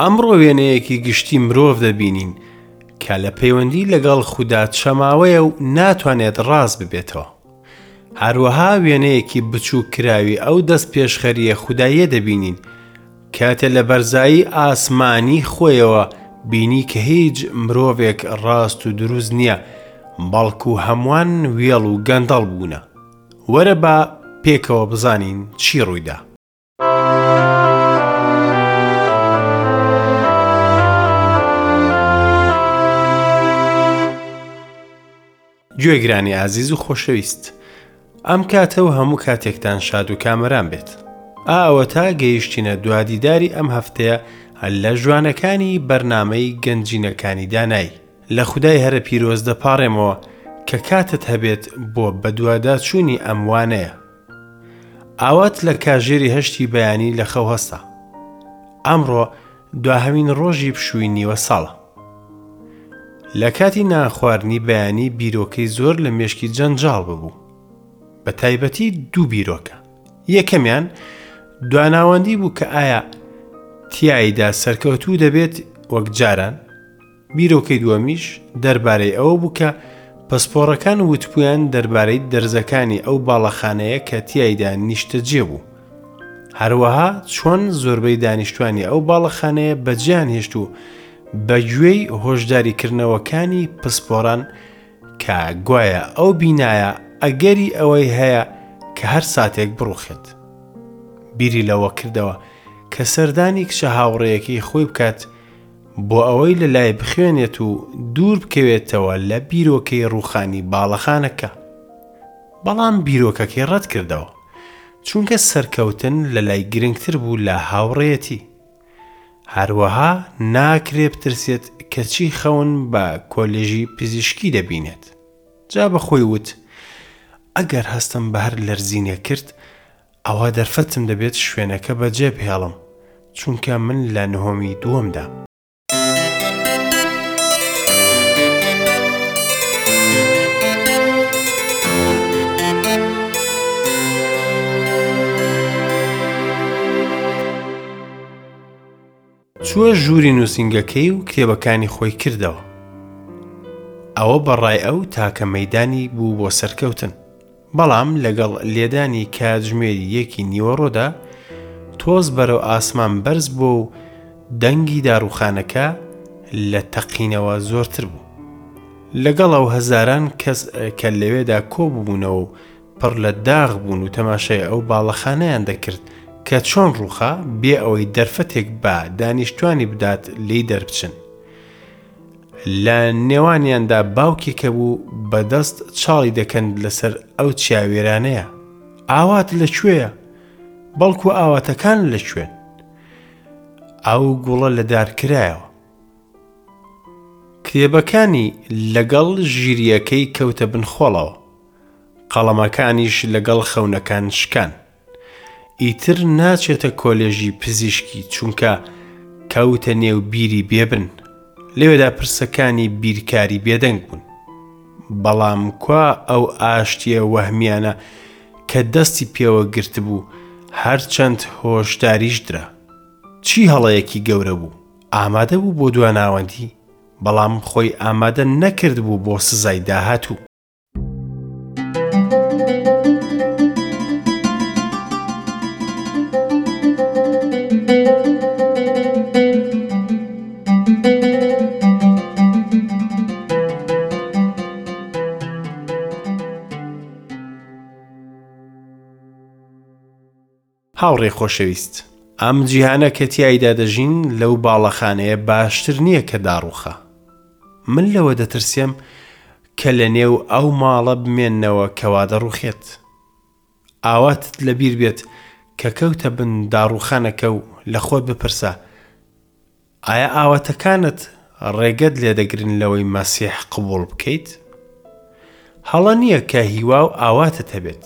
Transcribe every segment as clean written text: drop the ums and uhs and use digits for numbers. ئەمڕۆ وێنەیەکی گشتی مرۆڤ دەبینین کە لە پەیوەندی لەگەڵ خودا چەماوەیە و ناتوانێت ڕاست ببێتەوە. هەروەها وێنەیەکی بچوو کراوی ئەو دەست پێشخەریە خوداییە دەبینین کاتە لە بەرزایی ئاسمانی خۆیەوە بینی کە هیچ مرۆڤێک ڕاست و دروست نییە، بەڵکو هەمووان وێڵ و گەندەڵ بوونە. وەرە بە پێکەوە بزانین چی ڕوویدا. گوێگرانی عزیز و خۆشەویست، ئەم کاتە و هەموو کاتێکتان شاد و کامەران بێت. ئاوەتا گەیشتینە دوادیداری ئەم هەفتەیە لە ژوانەکانی بەرنامەی گەنجینەکانی دانایی. لە خودای هەرە پیرۆز دەپارێمەوە کە کاتت هەبێت بۆ بەدووادا چوونی ئەموانەیە. ئاوات لە کاژێری هەشتی بەیانی لە خەو هەستا. ئەمڕۆ دواهەمین ڕۆژی پشووی نیوە ساڵە. لە کاتی ناخواردنی بەیانی بیرۆکەی زۆر لە مێشکی جەنجاڵ ببوو، بە تایبەتی دوو بیرۆکە. یەکەمیان دواناوەندی بوو کە ئایا تیایدا سەرکەوتوو دەبێت وەک جاران، بیرۆکەی دووەمیش دەربارەی ئەوە بوو کە پەسپۆڕەکان وتپویان دەربارەی دەرزەکانی ئەو باڵەخانەیە کە تیایدا نیشتەجێ بوو، هەروەها چۆن زۆربەی دانیشتوانی ئەو باڵەخانەیە بەجیان هێشت و بەگوێی هۆشداریکردنەوەکانی پسپۆران کە گوایە ئەو بینایە ئەگەری ئەوەی هەیە کە هەر ساتێک بڕوخێت. بیری لەوە کردەوە کە سەردانی کشە هاوڕێیەکی خۆی بکات بۆ ئەوەی لە لای بخوێنێت و دوور بکەوێتەوە لە بیرۆکەی ڕوخانی باڵەخانەکە. بەڵام بیرۆکەکەی ڕەت کردەوە چونکە سەرکەوتن لە لای گرنگتر بوو لە هاوڕێیەتی. هەروەها ناکرێ بترسێت کەچی خەون بە کۆلێژی پزیشکی دەبینێت. جا بەخۆی وت ئەگەر هەستم بە هەر لەرزینێ کرد ئەوە دەرفەتم دەبێت شوێنەکە بەجێ بهێڵم، چونکە من لە نهۆمی دووەمدا. چووە ژووری نووسنگەکەی و کتێبەکانی خۆی کردەوە. ئەوە بەڕای ئەو تاکە مەدانی بوو بۆ سەرکەوتن، بەڵام لەگەڵ لێدانی کاتژمێری یەکی نیوەڕۆدا تۆز بەرەو ئاسمان بەرز بوو و دەنگی داروخانەکە لە تەقینەوە زۆرتر بوو، لەگەڵ ئەو هەزاران کەس کە لەوێدا کۆببوونەوە و پڕ لە داغ بوون و تەماشای ئەو باڵەخانەیان دەکرد کە چۆن ڕووخە بێ ئەوەی دەرفەتێک بە دانیشتوانی بدات لی دەربچن. لە نێوانیاندا باوکێکە بوو بەدەست چاڵی دەکەند لەسەر ئەو چیاوێرانەیە. ئاوات لەکوێیە؟ بەڵکو ئاواتەکان لەکوێن؟ ئەو گوڵە لەدارکرایەوە. کتێبەکانی لەگەڵ ژیریەکەی کەوتە بنخۆڵەوە، قەڵەمەکانیش لەگەڵ خەونەکان شکان. ئیتر ناچێتە کۆلێژی پزیشکی چونکە کەوتە نێو بیری بێبن، لێوێدا پرسەکانی بیرکاری بێدەنگ بوون. بەڵام کوا ئەو ئاشتیە وەهمیانە کە دەستی پێوە گرتبوو، هەرچەند هۆشداریش درا. چی هەڵەیەکی گەورە بوو، ئامادە بوو بۆ دواناوەندی، بەڵام خۆی ئامادە نەکرد بوو بۆ سزای داهاتوو. هاوڕێ خۆشەویست، ئەم جیهانە کە تیایدا دەژین لەو باڵەخانەیە باشتر نییە کە داڕوخە. من لەوە دەترسێم کە لە نێو ئەو ماڵە بمێننەوە کەوا دەڕوخێت. ئاواتت لەبیر بێت کە کەوتە بن داڕوخانەکە و لە خۆت بپرسە ئایا ئاواتەکانت ڕێگەت لێدەگرن لەوەی مەسیح قبوڵ بکەیت؟ هەڵە نییە کە هیوا و ئاواتت هەبێت،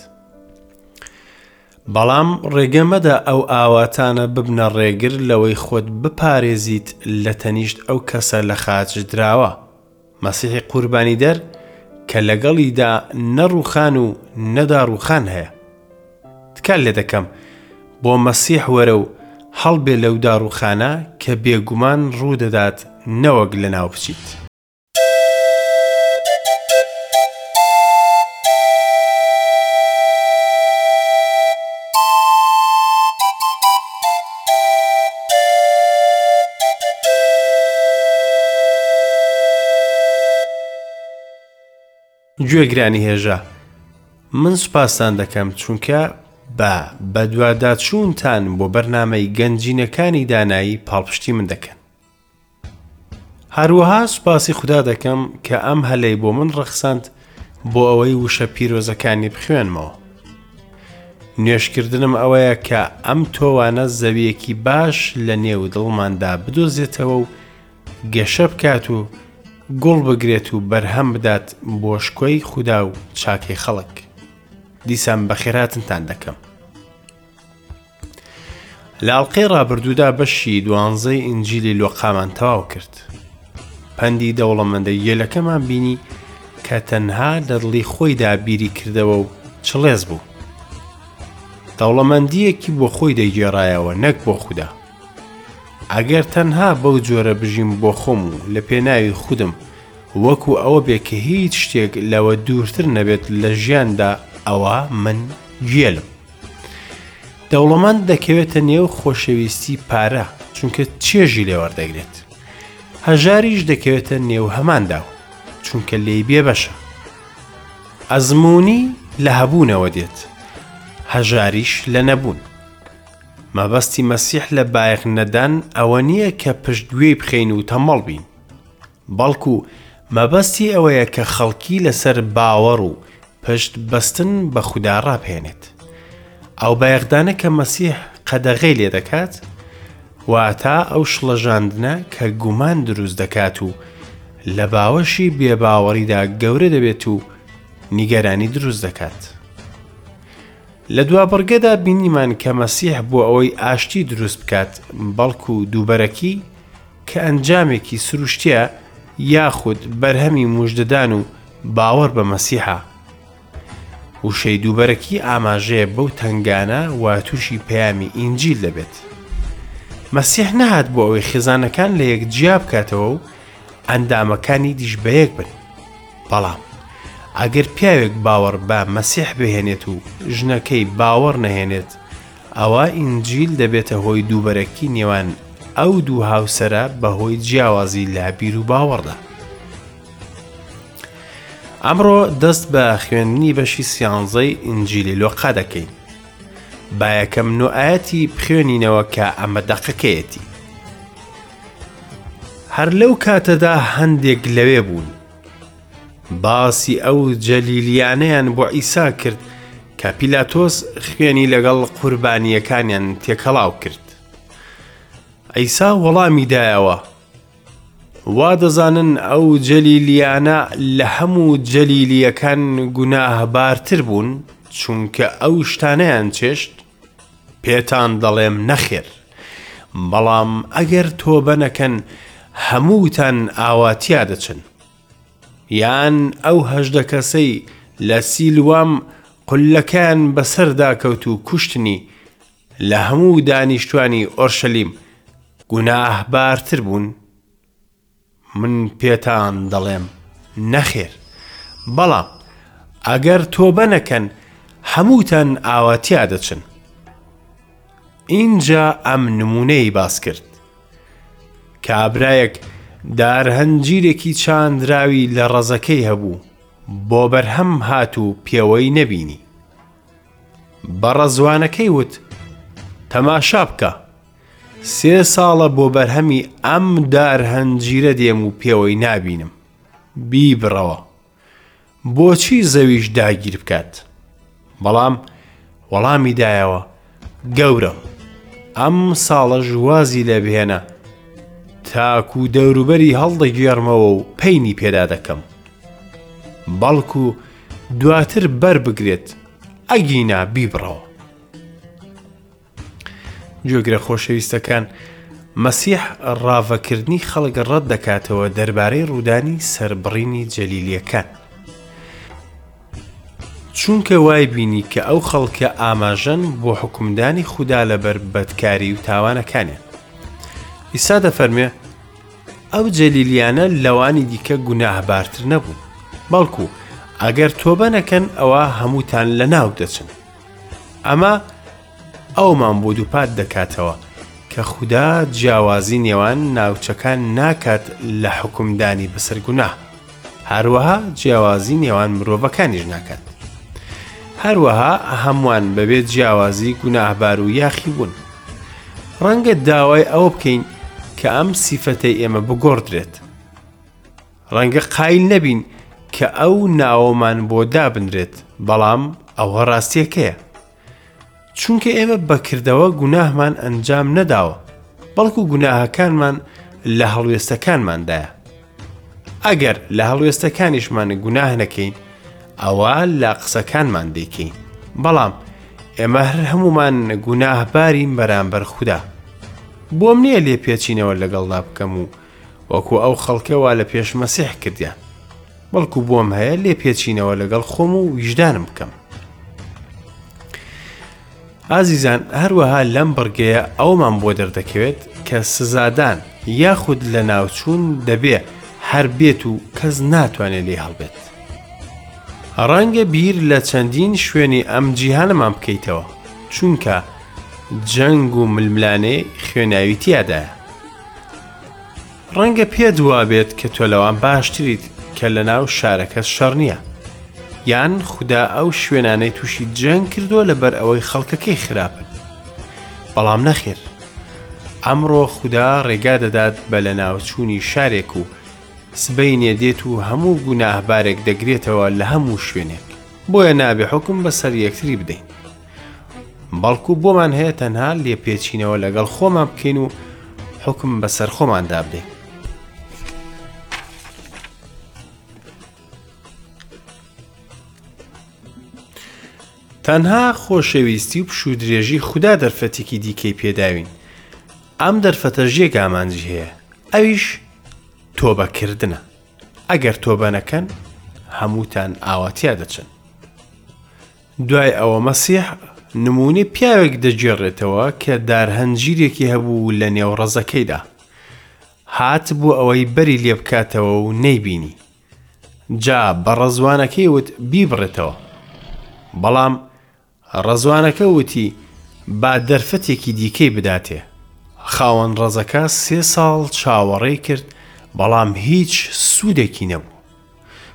بەڵام ڕێگەمەدا ئەو ئاواتانە ببنە ڕێگر لەوەی خۆت بپارێزیت لە تەنیشت ئەو کەسە لە خاچ دراوە. مەسیحی قوربانی دەر کە لەگەڵیدا نەڕووخان و نەداڕووخان هەیە. تکال لێ دەکەم بۆ مەسیح وەرە و هەڵبێ لەو داروخانە کە بێگومان ڕوودەدات نەوەک لەناو بچیت. گوێگرانی هێژە، من سوپاسان دەکەم چونکە بەدواداچوونتان بۆ بەرنامەی گەنجینەکانی دانایی پاڵپشتی من دەکەن. هەروەها سوپاسی خدا دەکەم کە ئەم هەلەی بۆ من ڕەخساند بۆ ئەوەی وشە پیرۆزەکانی بخوێنمەوە. نوێشکردنم ئەوەیە کە ئەم تۆوانە زەویەکی باش لە نێو دڵماندا بدۆزێتەوە و گەشە بکات و گوڵ بگرێت و بەرهەم بدات بۆ شکۆی خودا و چاکی خەڵک. دیسان بە خێراتنتان دەکەم. لە ئەڵقەی ڕابردوودا بەشی 12 ئینجیلی لۆقامان تەواو کرد. پەندی دەوڵەمەندە یەلەکەمان بینی کە تەنها دەدڵی خۆیدا بیری کردەوە و چڵێز بوو. دەوڵەمەندیەکی بۆ خۆی دەیگێڕایەوە نەک بۆ خودا. ئەگەر تەنها بەو جۆرە بژیم بۆ خۆم و لە پێناوی خودم وەکو ئەوە بێ کە هیچ شتێک لەوە دوورتر نەبێت لە ژیاندا، ئەوە من گوێلم. دەوڵەمەند دەکەوێتە نێو خۆشەویستی پارە چونکە چێژی لێوەردەگرێت. هەژاریش دەکەوێتە نێو هەماندا چونکە لێی بێبەشە. ئەزموونی لە هەبوونەوە دێت، هەژاریش لە نەبوون. مەبەستی مەسیح لە بایەخ نەدان ئەوە نییە کە پشتگوێی بخەین و تەمەڵ بین، بەڵکو مەبەستی ئەوەیە کە خەڵکی لەسەر باوەڕ و پشت بەستن بە خودا ڕاپێنێت. ئەو بایەخدانە کە مەسیح قەدەغەی لێ دەکات، واتا ئەو شڵەژاندنە کە گومان دروست دەکات و لە باوەشی بێباوەڕیدا گەورە دەبێت و نیگەرانی دروست دەکات. لە دوابڕگەدا بینیمان کە مەسیح بۆ ئەوەی ئاشتی دروست بکات، بەڵکو دووبەرەکی کە ئەنجامێکی سروشتیە یاخود بەرهەمی موژدەدان و باوەڕ بە مەسیحە. وشەی دووبەرەکی ئاماژەیە بەو تەنگانە وا تووشی پەیامی ئینجیل دەبێت. مەسیح نەهات بۆ ئەوەی خێزانەکان لە یەکجیا بکاتەوە و ئەندامەکانی دیش بەیەک بن، بەڵام ئەگەر پیاوێک باوەڕ بە مەسیح بهێنێت و ژنەکەی باوەڕ نەهێنێت، ئەوە ئینجیل دەبێتە هۆی دووبەرەکی نێوان ئەو دوو هاوسەرە بەهۆی جیاوازی لابیر و باوەڕدا. ئەمڕۆ دەست بە خوێندنی بەشی 13 ئینجیلی لۆقا دەکەین. با یەکەم نوعەتی بخوێنینەوە کە ئەمە دەقەکەیەتی. هەر لەو کاتەدا هەندێک لەوێ بوون. باسی ئەو جەلیلیانەیان بۆ ئیسا کرد کە پیلاتۆس خوێنی لەگەڵ قوربانیەکانیان تێکەڵاو کرد. ئیسا وەڵامی دایەوە. وا دەزانن ئەو جەلیلیانە لە هەموو جەلیلیەکان گوناهبارتر بوون چونکە ئەو شتانەیان چێشت. پێتان دەڵێم نەخێر، بەڵام ئەگەر تۆبە نەکەن هەمووتان ئاواتیا دەچن. یان ئەو هەژدە کەسەی لە سیلوام قولەکان بەسەردا کەوت و کوشتنی لە هەموو دانیشتوانی ئۆرشەلیم گوناهبارتر بوون. من پێتان دەڵێم نەخێر، بەڵام ئەگەر تۆبە نەکەن هەمووتان ئاواتیا دەچن. اینجا ئەم نمونەی باس کرد. کابرایەک دارهەنجیرێکی چاندراوی لە ڕەزەکەی هەبوو، بۆ بەرهەم هات و پێوەی نەبینی. بە ڕەزوانەکەی وت تەماشا بکە. 3 ساڵە بۆ بەرهەمی ئەم دارهەنجیرە دێم و پێوەی نابینم. بیبڕەوە بۆچی زەویش داگیر بکات؟ بەڵام وەڵامی دایەوە گەورم، ئەم ساڵە ژوازی لێ بهێنە تاکو دەوروبەری هەڵدەگێڕمەوە و پەینی پێدا دەکەم، بەڵکو دواتر بەربگرێت. ئەگینا بیبڕەوە. جۆگرە خۆشەویستەکان، مەسیح ڕاوەکردنی خەڵک ڕەت دەکاتەوە دەربارەی ڕوودانی سەربڕینی جەلیلیەکان. چونکە وای بینی کە ئەو خەڵکە ئاماژەن بۆ حکومدانی خوددا لەبەر بەدکاری و تاوانەکانیان. ئیسا دەفەرمێ ئەو جەلیلیانە لەوانی دیکە گوناهبارتر نەبوون، بەڵکو ئەگەر تۆبە نەکەن ئەوە هەمووتان لەناو دەچن. ئەمە ئەومان بۆ دووپات دەکاتەوە کە خوددا جیاوازی نێوان ناوچەکان ناکات لە حکومدانی بەسەر گوناه، هەروەها جیاوازی نێوان مرۆڤەکانیش ناکات. هەروەها هەمووان بەبێت جیاوازی گوناهبار و یاخی بوون. ڕەنگە داوای ئەوە بکەین کە ئەم سیفەتەی ئێمە بگۆڕدرێت. ڕەنگە قایل نەبین کە ئەو ناوەمان بۆ دابنرێت، بەڵام ئەوە ڕاستیەکەیە، چونکە ئێمە بەکردەوە گوناهمان ئەنجام نەداوە، بەڵکو گوناهەکانمان لە هەڵوێستەکانماندایە. ئەگەر لە هەڵوێستەکانیشمان گوناه نەکەین، ئەوە لە قسەکانمان دەیکەین، بەڵام ئێمە هەر هەمومان گوناهبارین بەرامبەر خوددا. بۆم نییە لێ پێچینەوە لەگەڵدا بکەم و وەکو ئەو خەڵکەوە لە پێش مەسیح کردیان، بەڵکو بۆم هەیە لێ پێچینەوە لەگەڵ خۆم و ویژدانم بکەم. ئازیزان، هەروەها لەم بڕگەیە ئەومان بۆ دەردەکەوێت کە سزادان یاخود لە ناوچوون دەبێ هەر بێت و کەس ناتوانێت لێ هەڵبێت. ڕەنگە بیر لە چەندین شوێنی ئەم جیهانەمان بکەیتەوە، چونکە جەنگ و ململانەی خوێناوی تیادایە. ڕەنگە پێت وابێت کە تۆ لەوان باشتریت کە لە ناو شارەکە شەڕ نییە، یان خوددا ئەو شوێنانەی تووشی جەنگ کردووە لەبەر ئەوەی خەڵکەکەی خراپن، بەڵام نەخێر. ئەمڕۆ خوددا ڕێگا دەدات بە لە ناوچوونی شارێک و سبەینێ دێت و هەموو گوناهبارێک دەگرێتەوە لە هەموو شوێنێک، بۆیە نابێ حکم بەسەر یەکتری بدەین، بەڵکو بۆمان هەیە تەنها لێپێچینەوە لەگەڵ خۆمان بکەین و حکم بەسەر خۆماندا بدەین. تەنها خۆشەویستی و پشودرێژی خوددا دەرفەتێکی دیکەی پێداوین. ئەم دەرفەتە ژێک ئامانجی هەیە، ئەویش تۆبەکردنە. ئەگەر تۆبە نەکەن هەمووتان ئاواتیا دەچن. دوای ئەوە مەسیح نمونەی پیاوێک دەگێڕێتەوە کە دارهەنجیرێکی هەبوو لە نێو ڕەزەکەیدا، هات بوو ئەوەی بەری لێ بکاتەوە و نەیبینی، جا بە ڕەزوانەکەی وت بیبڕێتەوە، بەڵام ڕەزوانەکە وتی با دەرفەتێکی دیکەی بداتێ. خاوەن ڕەزەکە 3 ساڵ چاوەڕێی کرد، بەڵام هیچ سوودێکی نەبوو.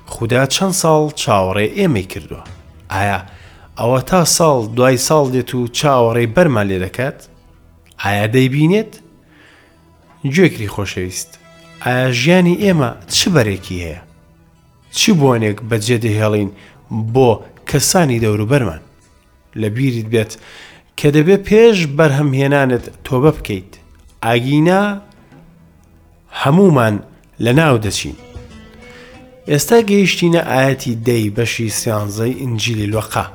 خوددا چەند ساڵ چاوەڕێ ئێمەی کردووە، ئایا ئەوە تا ساڵ دوای ساڵ دێت و چاوەڕێی بەرمان لێ دەکات؟ ئایا دەیبینێت؟ گوێگری خۆشەویست، ئایا ژیانی ئێمە چ بەرێکی هەیە؟ چ بۆنێک بەجێ دەهێڵین بۆ کەسانی دەوروبەرمان؟ لە بیریت بێت کە دەبێت پێش بەرهەمهێنانت تۆبە بکەیت، ئاگینا هەمومان لە ناو دەچین. ئێستا گەیشتینە ئاەتی دەی بەشی 13 ئینجیلی لۆقا.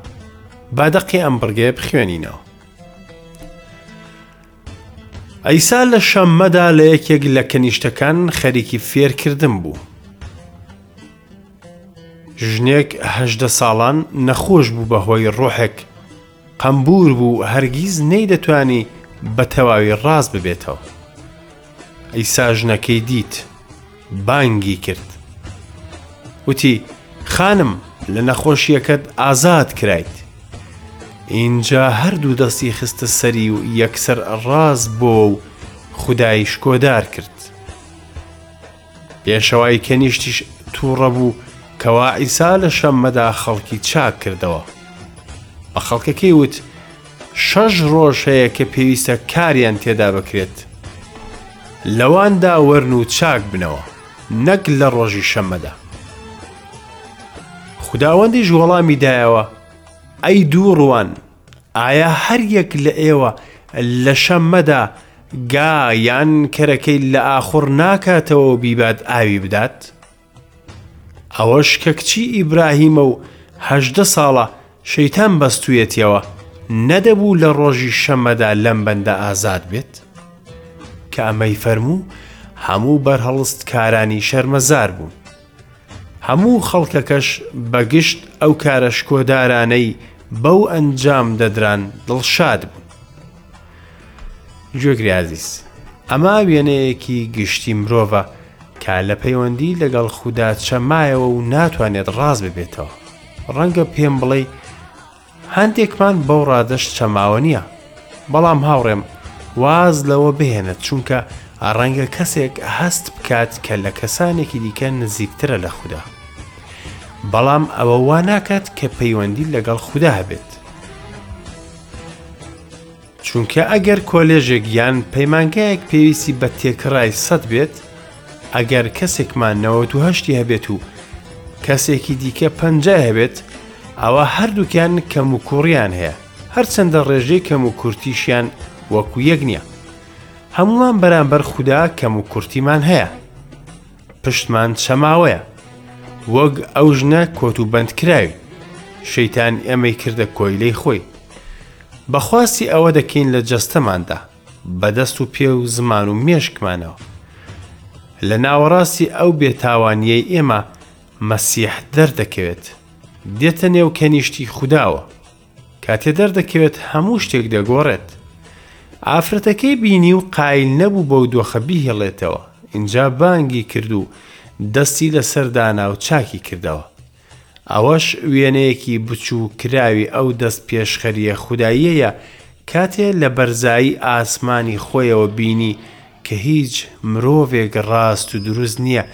با دەقی ئەم بڕگەیە بخوێنینەوە. ئەیسا لە شەممەدا لە یەکێک لە کەنیشتەکان خەریکی فێرکردن بوو. ژنێک 18 ساڵان نەخۆش بوو بەهۆی ڕۆحێک، قەمبور بوو، هەرگیز نەیدەتوانی بە تەواوی ڕاست ببێتەوە. ئەیسا ژنەکەی دیت، بانگی کرد، وتی خانم لە نەخۆشیەکەت ئازاد کرایت. اینجا هەردوو دەستی خستە سەری و یەکسەر ڕاست بۆ و خودایی شکۆدار کرد. پێشەوای کەنیشتیش تووڕە بوو کەوا ئیسا لە شەممەدا خەڵکی چاک کردەوە. بە خەڵکەکەی وت 6 ڕۆژ هەیە کە پێویستە کاریان تێدا بکرێت، لەواندا وەرن و چاک بنەوە، نەک لە ڕۆژی شەممەدا. خوداوەندیش وەڵامی دایەوە، ئەی دوو ڕوان، ئایا هەر یەک لە ئێوە لە شەممەدا گا یان کەرەکەی لە ئاخور ناکاتەوە بیبات ئاوی بدات؟ ئەوەش کە کچی ئیبراهیمە و 18 ساڵە شەیتان بەستویەتیەوە، نەدەبوو لە ڕۆژی شەممەدا لەم بەندە ئازاد بێت؟ کە ئەمەی فەرموو هەموو بەرهەڵست کارانی شەرمەزار بوون، هەموو خەڵکەکەش بەگشت ئەو کارەشکۆدارانەی بەو ئەنجام دەدران دڵشاد بوو. گوێگری عەزیز، ئەما وێنەیەکی گشتی مرۆڤە کە لە پەیوەندی لەگەڵ خودا چەمایەوە و ناتوانێت ڕاز ببێتەوە. ڕەنگە پێم بڵێ هەندێکمان بەو ڕادەش چەماوە نییە، بەڵام هاوڕێم واز لەوە بهێنێت، چونکە ڕەنگە کەسێک هەست بکات کە لە کەسانێکی دیکە نزیکترە لە خوددا، بەڵام ئەوە وا ناکات کە پەیوەندی لەگەڵ خوددا هەبێت. چونکە ئەگەر کۆلێژێک یان پەیمانگایەک پێویستی بە تێکڕای 100 بێت، ئەگەر کەسێکمان 98 هەبێت و کەسێکی دیکە 50 هەبێت، ئەوە هەردووکیان کەم و کوڕیان هەیە، هەرچەندە ڕێژەی کەم و کورتیشیان وەکو یەک نییە. هەمومان بەرامبەر خوددا کەم و کورتیمان هەیە، پشتمان چەماوەیە، وەک ئەو ژنە کۆت و بەند کراوی. شەیتان ئێمەی کردە کۆیلەی خۆی، بەخواستی ئەوە دەکەین لە جەستەماندا، بەدەست و پێ و زمان و مێشکمانەوە. لە ناوەڕاستی ئەو بێتاوانیەی ئێمە مەسیح دەردەکەوێت، دێتە نێو کەنیشتی خودداوە. کاتێ دەردەکەوێت هەموو شتێک دەگۆڕێت. ئافرەتەکەی بینی و قایل نەبوو بەو دۆخەبی هێڵێتەوە، اینجا بانگی کرد و دەستی لەسەردانا و چاکی کردەوە. ئەوەش وێنەیەکی بچوو کراوی ئەو دەست پێشخەریە خودداییەیە کاتێ لە بەرزایی ئاسمانی خۆیەوە بینی کە هیچ مرۆڤێک ڕاست و دروست نییە،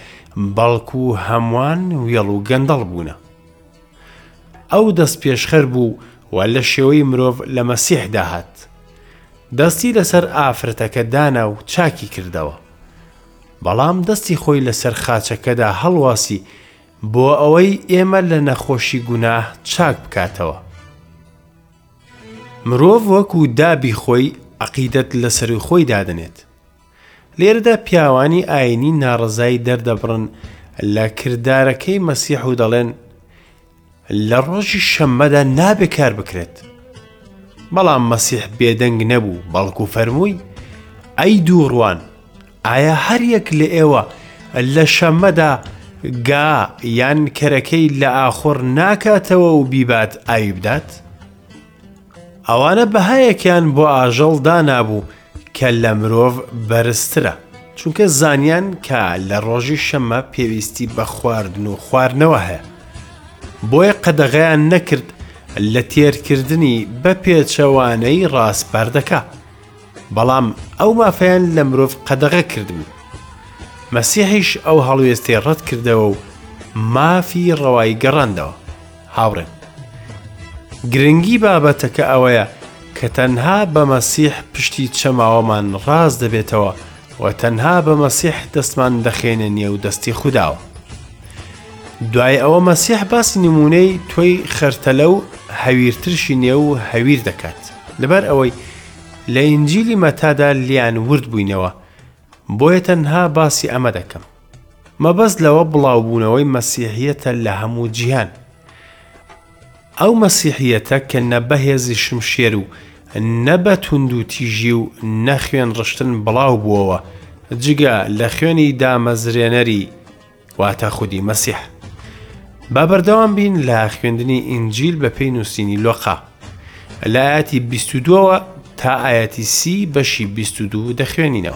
بەڵکو هەمووان وێڵ و گەندەڵ بوونە. ئەو دەست پێشخەر بوو و لە شێوەی مرۆڤ لە مەسیح داهات، دەستی لەسەر ئافرەتەکە دانا و چاکی کردەوە، بەڵام دەستی خۆی لەسەر خاچەکەدا هەڵواسی بۆ ئەوەی ئێمە لە نەخۆشی گوناه چاک بکاتەوە. مرۆڤ وەکو دابی خۆی عەقیدەت لەسەر خۆی دادنێت. لێرەدا پیاوانی ئاینی ناڕزایی دەردەبڕن لە کردارەکەی مەسیح و دەڵێن لە ڕۆژی شەمەدا نابێ کار بکرێت. بەڵام مەسیح بێدەنگ نەبوو، بەڵکو فەرمووی ئەی دووڕوان، ئایا هەریەک لە ئێوە لە شەمەدا گا یان کەرەکەی لە ئاخۆر ناکاتەوە و بیبات ئاوی بدات؟ ئەوانە بەهایەکیان بۆ ئاژەڵ دانابوو کە لە مرۆڤ بەرزترە، چونکە زانیان کە لە ڕۆژی شەمە پێویستی بە خواردن و خواردنەوە هەیە، بۆیە قەدەغەیان نەکرد لە تێرکردنی بە پێچەوانەی ڕاستبەردەکە، بەڵام ئەو مافەیان لە مرۆڤ قەدەغە کردن. مەسیحیش ئەو هەڵوێستەی ڕەت کردەوە و مافی ڕەوای گەڕاندەوە. هاوڕێن، گرنگی بابەتەکە ئەوەیە کە تەنها بە مەسیح پشتی چەماوەمان ڕاز دەبێتەوە و تەنها بە مەسیح دەستمان دەخێنە نێو دەستی خودداوە. دوای ئەوە مەسیح باسی نمونەی تۆی خەرتەلە و هەویرترشی نێو هەویر دەکات، لەبەر ئەوەی لە ئینجیلی مەتادا لیان ورد بووینەوە، بۆیە تەنها باسی ئەمە دەکەم. مەبەست لەوە بڵاوبوونەوەی مەسیحیەتە لە هەموو جیهان. ئەو مەسیحیەتە کە نە بەهێزی شمشێر و نە بە توند و تیژی و نە خوێن ڕشتن بڵاو بووەوە، جگە لە خوێنی دامەزرێنەری واتە خودی مەسیح. بابەردەوام بین لە خوێندنی ئینجیل بە پێی نووسینی لۆقا لە ئاەتی 22 تا ئاەتی 30 بەشی 22 دەخوێنینەوە.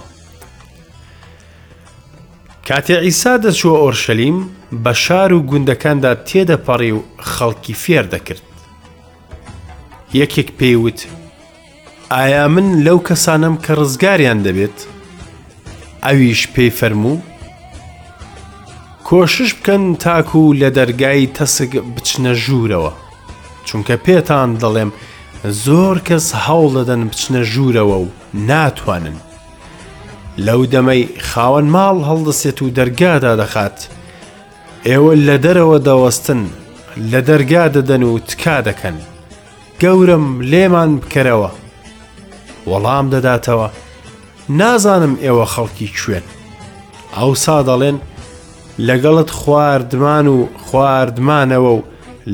کاتێ عیسا دەچووە ئۆرشەلیم، بە شار و گوندەکاندا تێدەپەڕی و خەڵکی فێر دەکرد. یەکێک پێیوت ئایا من لەو کەسانم کە ڕزگاریان دەبێت؟ ئەویش پێی فەرموو کۆشش بکەن تاکو لە دەرگای تەسک بچنە ژوورەوە، چونکە پێتان دەڵێم زۆر کەس هەوڵ دەدەن بچنە ژوورەوە و ناتوانن. لەو دەمەی خاوەن ماڵ هەڵدەسێت و دەرگادا دەخات، ئێوە لە دەرەوە دەوەستن، لە دەرگا دەدەن و تکا دەکەن گەورم لێمان بکەرەوە، وەڵام دەداتەوە نازانم ئێوە خەڵکی کوێن. ئەوسا دەڵێن لەگەڵت خواردمان و خواردمانەوە و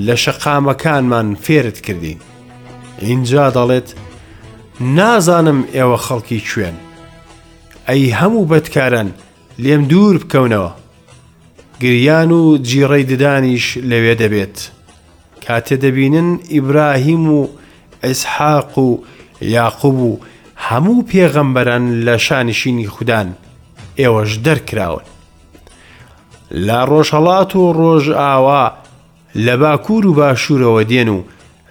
لە شەقامەکانمان فێرت کردین. اینجا دەڵێت نازانم ئێوە خەڵکی کوێن. ئەی هەموو بەدکاران لێم دوور بکەونەوە. گریان و جیڕەی ددانیش لەوێ دەبێت. کاتێ دەبینن ئیبراهیم و ئیسحاق و یاقوب و هەموو پێغەمبەران لە شانشینی خودان، ئێوەش دەرکراون. لە ڕۆژهەڵات و ڕۆژئاوا لە باکوور و باشوورەوە دێن و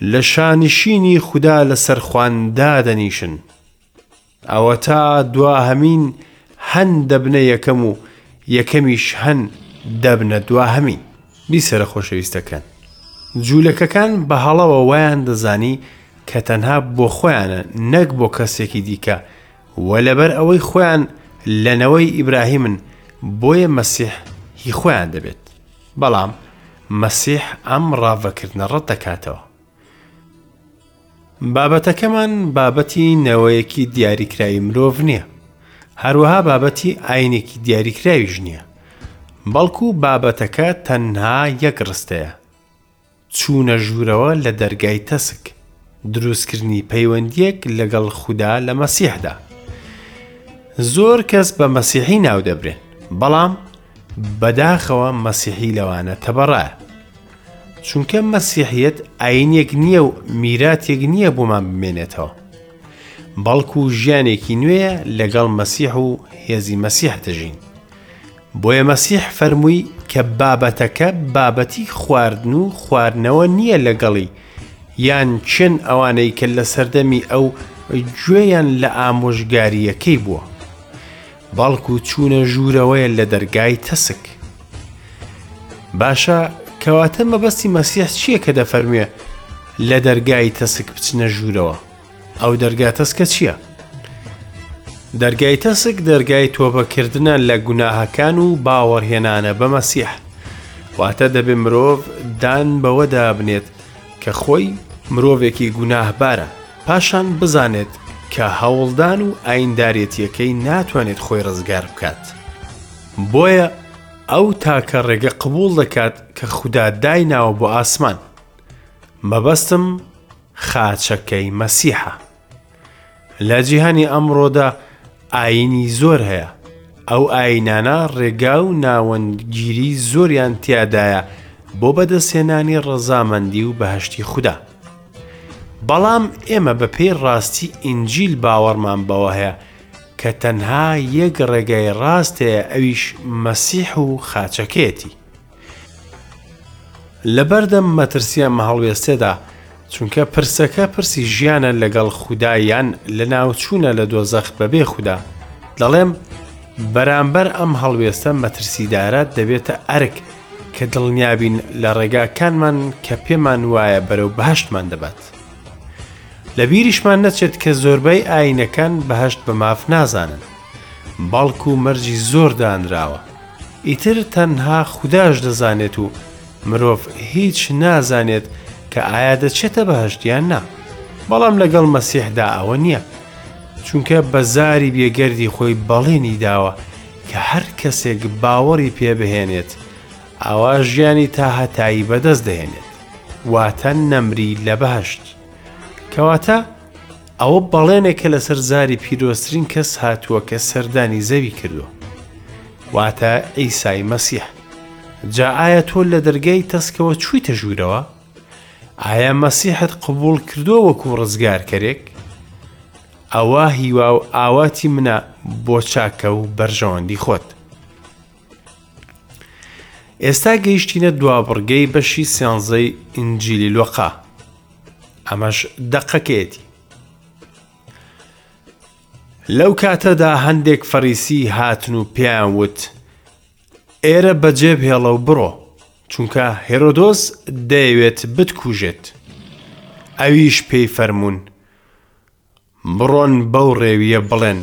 لە شانشینی خودا لەسەر خواندا دەنیشن. ئەوە تا دواهەمین هەن دەبنە یەکەم و یەکەمیش هەن دەبنە دواهەمین. بیسەرە خۆشەویستەکەن، جوولەکەکان بە هەڵەوە وایان دەزانی کە تەنها بۆ خۆیانە، نەک بۆ کەسێکی دیکە، وە لەبەر ئەوەی خۆیان لەنەوەی ئیبراهیمن، بۆیە مەسیح هی خۆیان دەبێت. بەڵام مەسیح ئەم ڕاوەکردنە ڕەت دەکاتەوە. بابەتەکەمان بابەتی نەوەیەکی دیاریکراوی مرۆڤ نییە، هەروەها بابەتی ئاینێکی دیاریکراویش نییە، بەڵکو بابەتەکە تەنها یەک ڕستەیە، چوونە ژوورەوە لە دەرگای تەسک، دروستکردنی پەیوەندیەک لەگەڵ خودا لە مەسیحدا. زۆر کەس بە مەسیحی ناو دەبرێن، بەڵام بەداخەوە مەسیحی لەوانە تەبەڕایە، چونکە مەسیحیەت ئاینێک نییە و میراتێک نییە بۆمان بمێنێتەوە، بەڵکو ژیانێکی نوێیە لەگەڵ مەسیح و هێزی مەسیح دەژین. بۆیە مەسیح فەرمووی کە بابەتەکە بابەتی خواردن و خواردنەوە نییە لەگەڵی یان چن ئەوانەی کە لە سەردەمی ئەو گوێیان لە ئامۆژگاریەکەی بووە، بەڵکو چوونە ژوورەوەیە لە دەرگای تەسک. باشە، کەواتە مەبەستی مەسیح چییە کە دەفەرموێ لە دەرگای تەسک بچنە ژوورەوە؟ ئەو دەرگای تەسکە چییە؟ دەرگای تەسک دەرگای تۆبەکردنە لە گوناهەکان و باوەڕهێنانە بە مەسیح، واتە دەبێ مرۆڤ دان بەوەدا بنێت کە خۆی مرۆڤێکی گوناهبارە، پاشان بزانێت کە هەوڵدان و ئایندارێتیەکەی ناتوانێت خۆی ڕزگار بکات. بۆیە ئەو تاکە ڕێگە قبول دەکات کە خودا دایناوە بۆ ئاسمان. مەبەستم خاچەکەی مەسیحە. لە جیهانی ئەمڕۆدا ئاینی زۆر هەیە، ئەو ئاینانە ڕێگا و ناوەندگیری زۆریان تیادایە بۆ بەدەستهێنانی ڕەزامەندی و بەهشتی خودا. بەڵام ئێمە بە پێی ڕاستی ئینجیل باوەڕمان بەوە هەیە کە تەنها یەک ڕێگای ڕاستەیە، ئەویش مەسیح و خاچەکێتی. لەبەردەم مەترسیە مەهەڵوێستێدا، چونکە پرسەکە پرسی ژیانە لەگەڵ خودایان لە ناوچوونە لە دۆزەخ بەبێ خودا، دەڵێم بەرامبەر ئەم هەڵوێستە مەترسیدارە دەبێتە ئەرک کە دڵنیابین لە ڕێگاکانمان کە پێمان وایە بەرەو بەهشتمان دەبات. لە بیریشمان نەچێت کە زۆربەی ئاینەکان بەهشت بە ماف نازانن، بەڵکو مەرجی زۆر دانراوە. ئیتر تەنها خوداش دەزانێت و مرۆڤ هیچ نازانێت کە ئایا دەچێتە بەهشتیان نا. بەڵام لەگەڵ مەسیحدا ئەوە نییە، چونکە بەزاری بێگەردی خۆی بەڵێنی داوە کە هەر کەسێک باوەڕی پێبهێنێت ئەوە ژیانی تاهەتایی بەدەست دەهێنێت، واتە نەمری لە بەهشت. کەواتە ئەوە بەڵێنێکە لەسەر زاری پیرۆسترین کەس هاتووە کە سەردانی زەوی کردووە، واتە ئیسای مەسیح. جا ئایا تۆ لە دەرگای تەسکەوە چوویتە ژوورەوە؟ ئایا مەسیحت قبول کردووە وەکو ڕزگارکەرێک؟ ئەوە هیوا و ئاواتی منە بۆ چاکە و بەرژەوەندی خۆت. ئێستا گەیشتینە دوابڕگەی بەشی 13 ئینجیلی لۆقا، ئەمەش دەقەکێتی. لەو کاتەدا هەندێک فەریسی هاتن و پێیان وت ئێرە بەجێب هێڵە و بڕۆ، چونکە هێرۆدۆس دەیەوێت بتکوژێت. ئەویش پێی فەرموون بڕۆن بەو ڕێویە بڵێن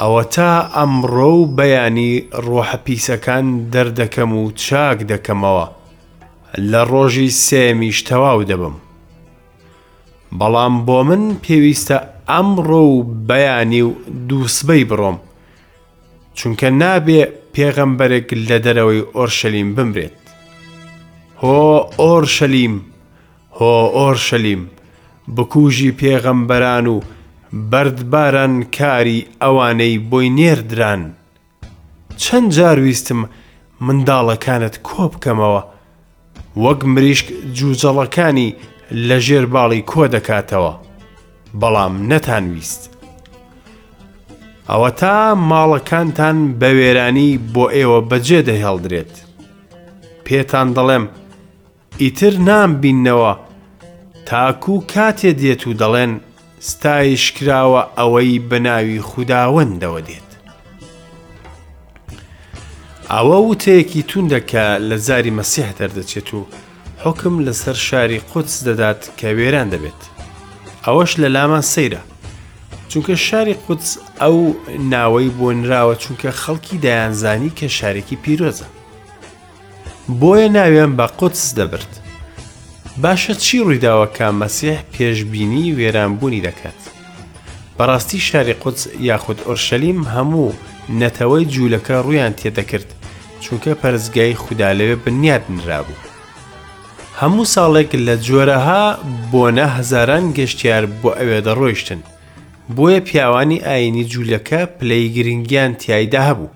ئەوە تا ئەمڕۆ و بەیانی ڕۆحەپیسەکان دەردەکەم و چاک دەکەمەوە، لە ڕۆژی سێمیش تەواو دەبم. بەڵام بۆ من پێویستە ئەمڕۆ و بەیانی و دووسبەی بڕۆم، چونکە نابێ پێغەمبەرێک لە دەرەوەی ئۆرشەلیم بمرێت. هۆ ئۆرشەلیم، هۆ ئۆرشەلیم، بکوژی پێغەمبەران و بەردباران کاری ئەوانەی بۆی نێردران. چەند جار ویستم منداڵەکانت کۆ بکەمەوە، وەک مریشک جوجەڵەکانی لە ژێر باڵی کۆ دەکاتەوە، بەڵام نەتانویست. ئەوە تا ماڵەکانتان بە وێرانی بۆ ئێوە بەجێ دەهێڵدرێت. پێتان دەڵێم ئیتر نامبیننەوە تاکو کاتێ دێت و دەڵێن ستایش کراوە ئەوەی بەناوی خوداوەندەوە دێت. ئەوە وتەیەکی توندەکە لە زاری مەسیح دەردەچێت و حکم لەسەر شاری قودس دەدات کە وێران دەبێت. ئەوەش لە لامان سەیرە، چونکە شاری قودس ئەو ناوەی بۆ نراوە چونکە خەڵکی دەیانزانی کە شارێکی پیرۆزە، بۆیە ناویان بە قودس دەبرد. باشە چی ڕوویداوە کە مەسیح پێشبینی وێرانبوونی دەکات؟ بەڕاستی شاری قودس یاخود ئۆرشەلیم هەموو نەتەوەی جوولەکە ڕوویان تێدەکرد، چونکە پەرزگای خودا لەوێ بنیاد نرابوو. هەموو ساڵێک لە جۆرەها بۆنە هەزاران گەشتیار بۆ ئەوێ دەڕۆیشتن، بۆیە پیاوانی ئاینی جوولەکە پلەی گرنگیان تیایدا هەبوو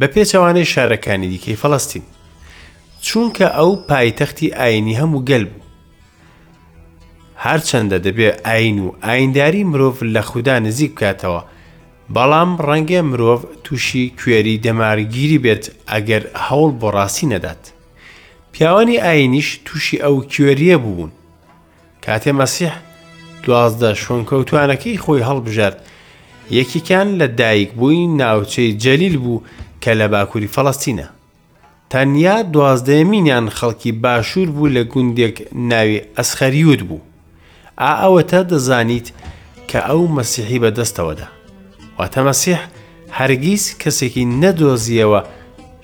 بە پێچەوانەی شارەکانی دیکەی فەڵەستین، چونکە ئەو پایتەختی ئاینی هەموو گەل بوو. هەرچەندە دەبێ ئاین و ئاینداری مرۆڤ لە خودا نزیک بکاتەوە، بەڵام ڕەنگە مرۆڤ تووشی کوێری دەمارگیری بێت ئەگەر هەوڵ بۆ ڕاستی نەدات. پیاوانی ئاینیش تووشی ئەو کوێریە بوون. کاتێ مەسیح دوازدە شوێنکەوتوانەکەی خۆی هەڵبژارد، یەکیکان لە دایک بووی ناوچەی جەلیل بوو کە لە باکووری فەڵەستینە. تەنیا دوازدەیەمینیان خەڵکی باشوور بوو لە گوندێک ناوی ئەسخەریوت بوو. ئەوەتە دەزانیت کە ئەو مەسیحی بەدەستەوەدا، واتە مەسیح هەرگیز کەسێکی نەدۆزیەوە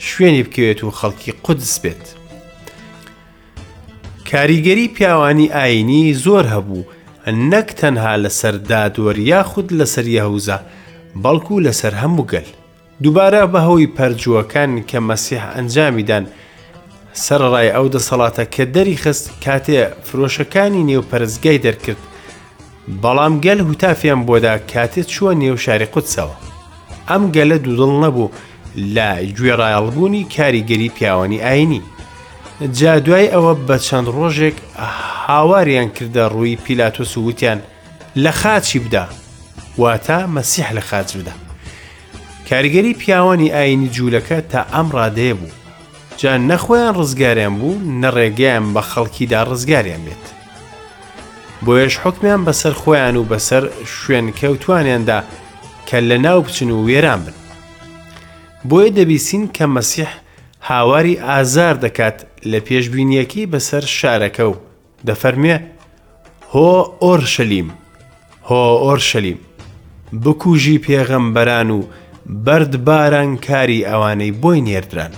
شوێنی بکەوێت و خەڵکی قودس بێت. کاریگەری پیاوانی ئاینی زۆر هەبوو، نەک تەنها لەسەر دادوەریا خود لەسەر یەهوزا، بەڵکو لەسەر هەموو گەل. دووبارە بەهۆی پەرجووەکان کە مەسیح ئەنجامیدان سەرڕای ئەو دەسەڵاتە کە دەری خست کاتێ فرۆشەکانی نێو پەرزگای دەرکرد، بەڵام گەل هوتافیان بۆدا کاتێ چووە نێو شاری قودسەوە. ئەم گەلە دوودڵ نەبوو لە گوێڕایەڵبوونی کاریگەری پیاوانی ئاینی. جا دوای ئەوە بە چەند ڕۆژێک هاواریان کردە ڕووی پیلاتۆس و وتیان لە خاچی بدا، واتە مەسیح لە خاچ بدا. کاریگەری پیاوانی ئاینی جوولەکە تا ئەم ڕادەیە بوو، جا نەخۆیان ڕزگاریان بوو نەڕێگەیان بە خەڵکیدا ڕزگاریان بێت، بۆیش حکمیان بەسەر خۆیان و بەسەر شوێنکەوتوانیاندا کە لە ناو بچن و وێران بن. بۆیە دەبیسین کە مەسیح هاواری ئازار دەکات لە پێشبینیەکی بەسەر شارەکە و دەفەرمێ هۆ ئۆرشەلیم، هۆ ئۆرشەلیم، بکوژی پێغەمبەران و بەردباران کاری ئەوانەی بۆی نێردران.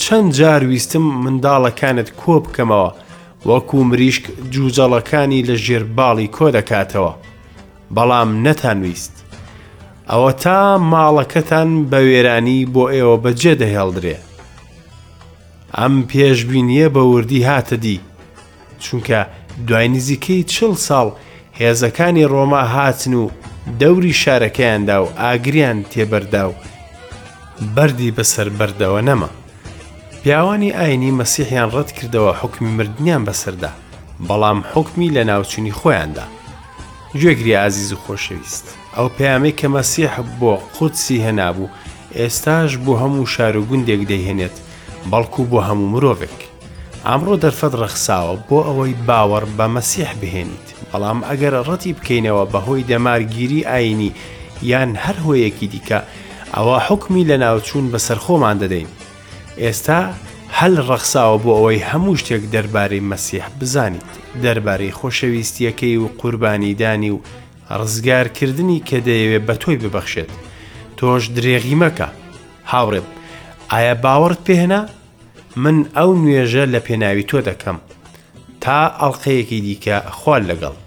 چەند جار ویستم منداڵەکانت کۆ بکەمەوە وەکو مریشک جوجەڵەکانی لە ژێر باڵی کۆ دەکاتەوە، بەڵام نەتانویست. ئەوە تا ماڵەکەتان بە وێرانی بۆ ئێوە بەجێ دەهێڵدرێ. ئەم پێشبینیە بە وردی هاتە دی، چونکە دوای نزیکەی 40 ساڵ هێزەکانی ڕۆما هاتن و دەوری شارەکەیاندا و ئاگریان تێبەردا و بەردی بەسەر بەردەوە نەما. پیاوانی ئاینی مەسیحیان ڕەت کردەوە حکمی مردنیان بەسەردا، بەڵام حکمی لە ناوچوونی خۆیاندا. گوێگری عزیز و خۆشەویست، ئەو پەیامەی کە مەسیح بۆ قودسی هێنابوو ئێستاش بۆ هەموو شار و گوندێک دەیهێنێت، بەڵکو بۆ هەموو مرۆڤێک. ئەمڕۆ دەرفەت ڕەخساوە بۆ ئەوەی باوەڕ بە مەسیح بهێنیت، بەڵام ئەگەر ڕەتی بکەینەوە بەهۆی دەمارگیری ئاینی یان هەر هۆیەکی دیکە، ئەوە حکمی لە ناوچوون بەسەر خۆمان دەدەین. ئێستا هەل ڕەخساوە بۆ ئەوەی هەموو شتێک دەربارەی مەسیح بزانیت، دەربارەی خۆشەویستیەکەی و قوربانیدانی و ڕزگارکردنی کە دەیەوێت بە تۆی ببەخشێت. تۆش درێغی مەکە. هاوڕێم، ئایا باوەڕت پێهێنا؟ من ئەو نوێژە لە پێناوی تۆ دەکەم تا ئەڵقەیەکی دیکە. خوار لەگەڵ